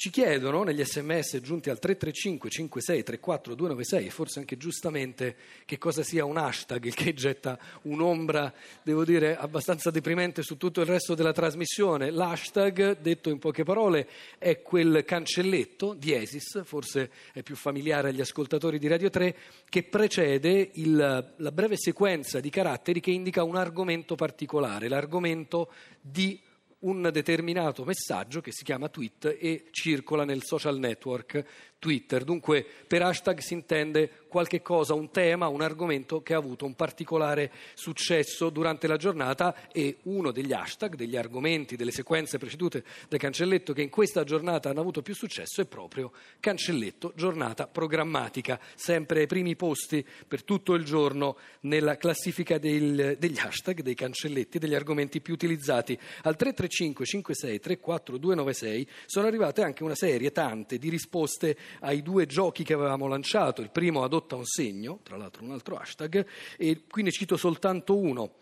Ci chiedono negli sms giunti al 335 56 34 296 e forse anche giustamente che cosa sia un hashtag, il che getta un'ombra, devo dire, abbastanza deprimente su tutto il resto della trasmissione. L'hashtag, detto in poche parole, è quel cancelletto diesis, forse è più familiare agli ascoltatori di Radio 3, che precede la breve sequenza di caratteri che indica un argomento particolare, l'argomento di un determinato messaggio che si chiama tweet e circola nel social network Twitter. Dunque per hashtag si intende qualche cosa, un tema, un argomento che ha avuto un particolare successo durante la giornata, e uno degli hashtag, degli argomenti, delle sequenze precedute dal cancelletto che in questa giornata hanno avuto più successo è proprio cancelletto giornata programmatica, sempre ai primi posti per tutto il giorno nella classifica degli hashtag, dei cancelletti, degli argomenti più utilizzati. Al 335 56 34 296 sono arrivate anche una serie, tante, di risposte ai due giochi che avevamo lanciato. Il primo, adotta un segno, tra l'altro un altro hashtag, e qui ne cito soltanto uno.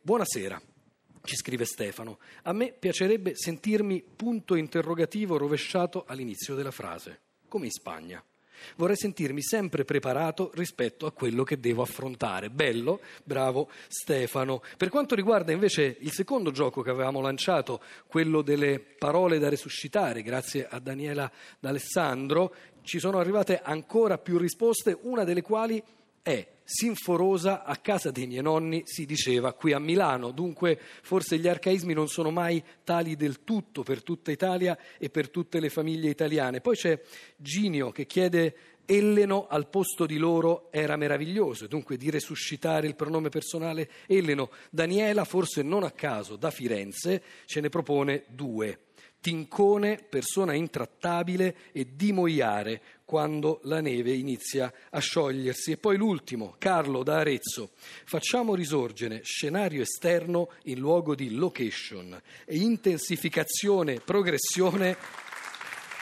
Buonasera, ci scrive Stefano, a me piacerebbe sentirmi punto interrogativo rovesciato all'inizio della frase, come in Spagna. Vorrei sentirmi sempre preparato rispetto a quello che devo affrontare. Bello, bravo Stefano. Per quanto riguarda invece il secondo gioco che avevamo lanciato, quello delle parole da resuscitare, grazie a Daniela D'Alessandro, ci sono arrivate ancora più risposte, una delle quali è: Sinforosa, a casa dei miei nonni si diceva qui a Milano. Dunque forse gli arcaismi non sono mai tali del tutto per tutta Italia e per tutte le famiglie italiane. Poi c'è Ginio che chiede Elleno al posto di loro era meraviglioso, dunque di resuscitare il pronome personale Elleno. Daniela, forse non a caso da Firenze, ce ne propone due: Tincone, persona intrattabile, e Dimoiare, quando la neve inizia a sciogliersi. E poi l'ultimo, Carlo da Arezzo: facciamo risorgere scenario esterno in luogo di location e intensificazione, progressione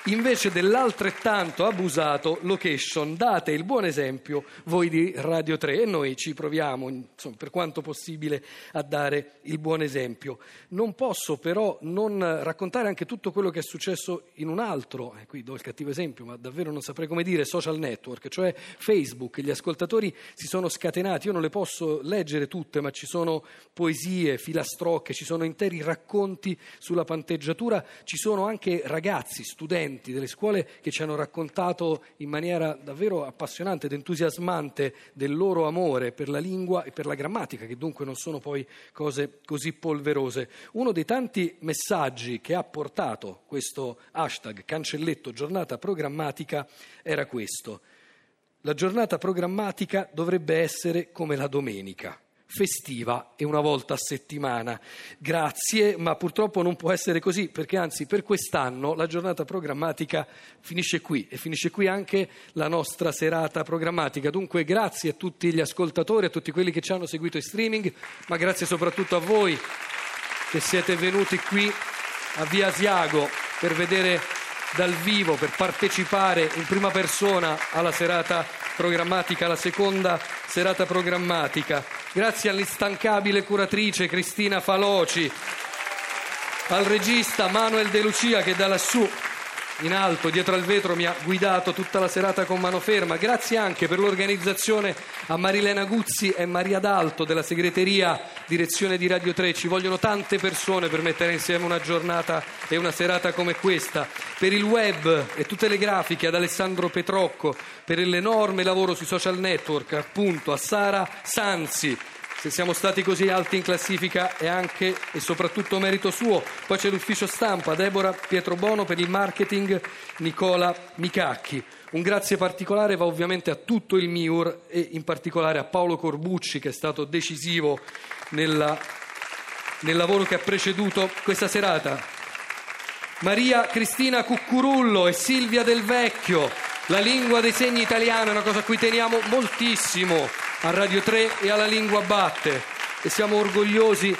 invece dell'altrettanto abusato location. Date il buon esempio voi di Radio 3 e noi ci proviamo, insomma, per quanto possibile a dare il buon esempio. Non posso però non raccontare anche tutto quello che è successo in un altro, qui do il cattivo esempio ma davvero non saprei come dire, social network, cioè Facebook. Gli ascoltatori si sono scatenati, io non le posso leggere tutte, ma ci sono poesie, filastrocche, ci sono interi racconti sulla panteggiatura, ci sono anche ragazzi, studenti delle scuole che ci hanno raccontato in maniera davvero appassionante ed entusiasmante del loro amore per la lingua e per la grammatica, che dunque non sono poi cose così polverose. Uno dei tanti messaggi che ha portato questo hashtag cancelletto giornata programmatica era questo: la giornata programmatica dovrebbe essere come la domenica, festiva e una volta a settimana. Grazie, ma purtroppo non può essere così, perché anzi per quest'anno la giornata programmatica finisce qui, e finisce qui anche la nostra serata programmatica. Dunque grazie a tutti gli ascoltatori, a tutti quelli che ci hanno seguito in streaming, ma grazie soprattutto a voi che siete venuti qui a Via Asiago per vedere dal vivo, per partecipare in prima persona alla serata programmatica, la seconda serata programmatica. Grazie all'instancabile curatrice Cristina Faloci, al regista Manuel De Lucia che da lassù in alto, dietro al vetro, mi ha guidato tutta la serata con mano ferma. Grazie anche per l'organizzazione a Marilena Guzzi e Maria D'Alto della segreteria, direzione di Radio 3. Ci vogliono tante persone per mettere insieme una giornata e una serata come questa. Per il web e tutte le grafiche ad Alessandro Petrocco, per l'enorme lavoro sui social network, appunto, a Sara Sanzi. Se siamo stati così alti in classifica è anche e soprattutto merito suo. Poi c'è l'ufficio stampa, Deborah Pietrobono, per il marketing Nicola Micacchi. Un grazie particolare va ovviamente a tutto il MIUR e in particolare a Paolo Corbucci, che è stato decisivo nel lavoro che ha preceduto questa serata. Maria Cristina Cuccurullo e Silvia Del Vecchio, la lingua dei segni italiana è una cosa a cui teniamo moltissimo a Radio 3 e alla Lingua Batte, e siamo orgogliosi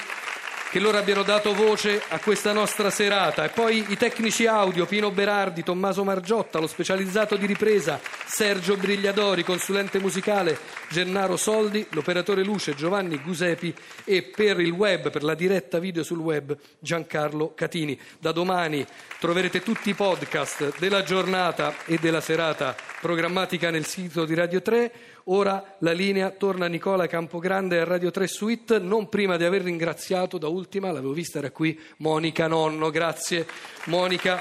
che loro abbiano dato voce a questa nostra serata, e poi i tecnici audio Pino Berardi, Tommaso Margiotta, lo specializzato di ripresa Sergio Brigliadori, consulente musicale Gennaro Soldi, l'operatore luce Giovanni Gusepi e per il web, per la diretta video sul web, Giancarlo Catini. Da domani troverete tutti i podcast della giornata e della serata programmatica nel sito di Radio 3. Ora la linea torna a Nicola Campogrande a Radio 3 Suite, non prima di aver ringraziato, da ultima, l'avevo vista, era qui, Monica Nonno. Grazie Monica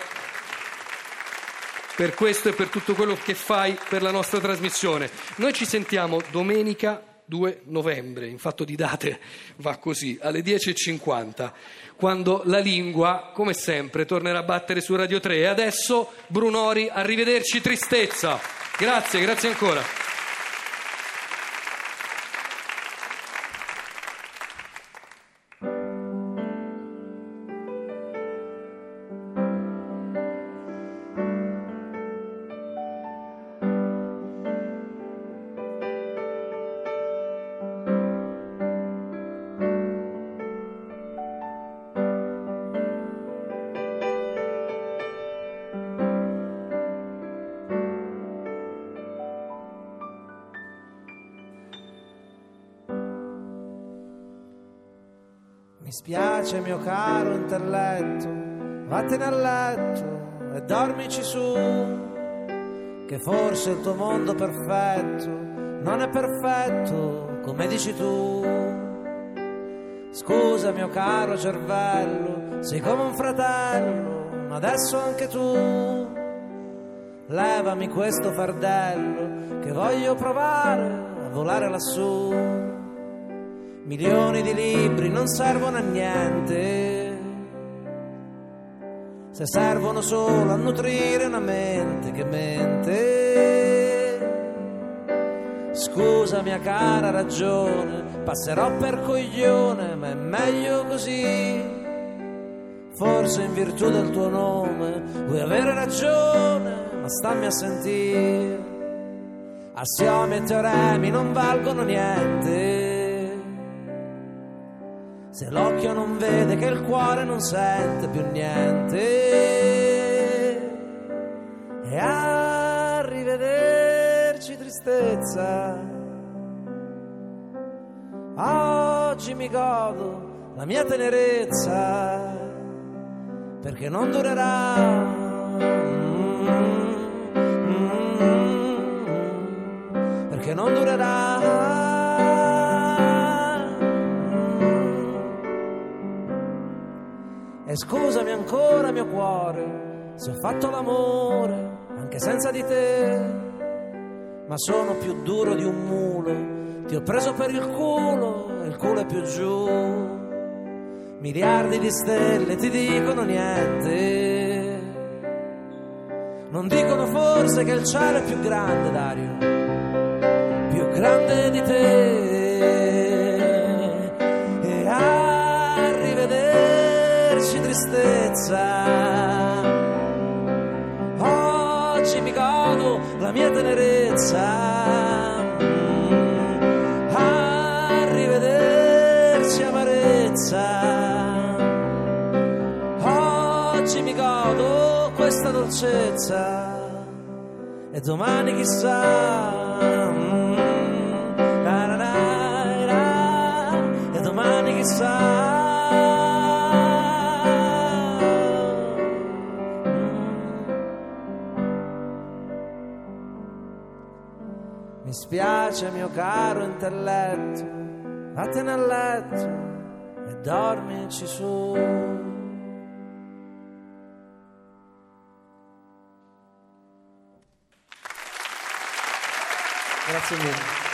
per questo e per tutto quello che fai per la nostra trasmissione. Noi ci sentiamo domenica 2 novembre, in fatto di date va così, alle 10.50, quando la lingua, come sempre, tornerà a battere su Radio 3. E adesso Brunori, arrivederci tristezza. Grazie, grazie ancora. Mi spiace mio caro intelletto, vattene a letto e dormici su, che forse il tuo mondo perfetto non è perfetto come dici tu. Scusa mio caro cervello, sei come un fratello, ma adesso anche tu. Levami questo fardello, che voglio provare a volare lassù. Milioni di libri non servono a niente, se servono solo a nutrire una mente che mente. Scusa mia cara ragione, passerò per coglione, ma è meglio così. Forse in virtù del tuo nome vuoi avere ragione, ma stammi a sentire. Assiomi e teoremi non valgono niente, se l'occhio non vede che il cuore non sente più niente. E arrivederci tristezza. Oggi mi godo la mia tenerezza, perché non durerà. Perché non durerà. E scusami ancora mio cuore, se ho fatto l'amore anche senza di te, ma sono più duro di un mulo, ti ho preso per il culo e il culo è più giù. Miliardi di stelle ti dicono niente, non dicono forse che il cielo è più grande, Dario, più grande di te. Tristezza, oggi mi godo la mia tenerezza. Arrivederci amarezza, oggi mi godo questa dolcezza e domani chissà, na na na na, e domani chissà. Mi spiace mio caro intelletto, vattene a letto e dormici su. Grazie mille.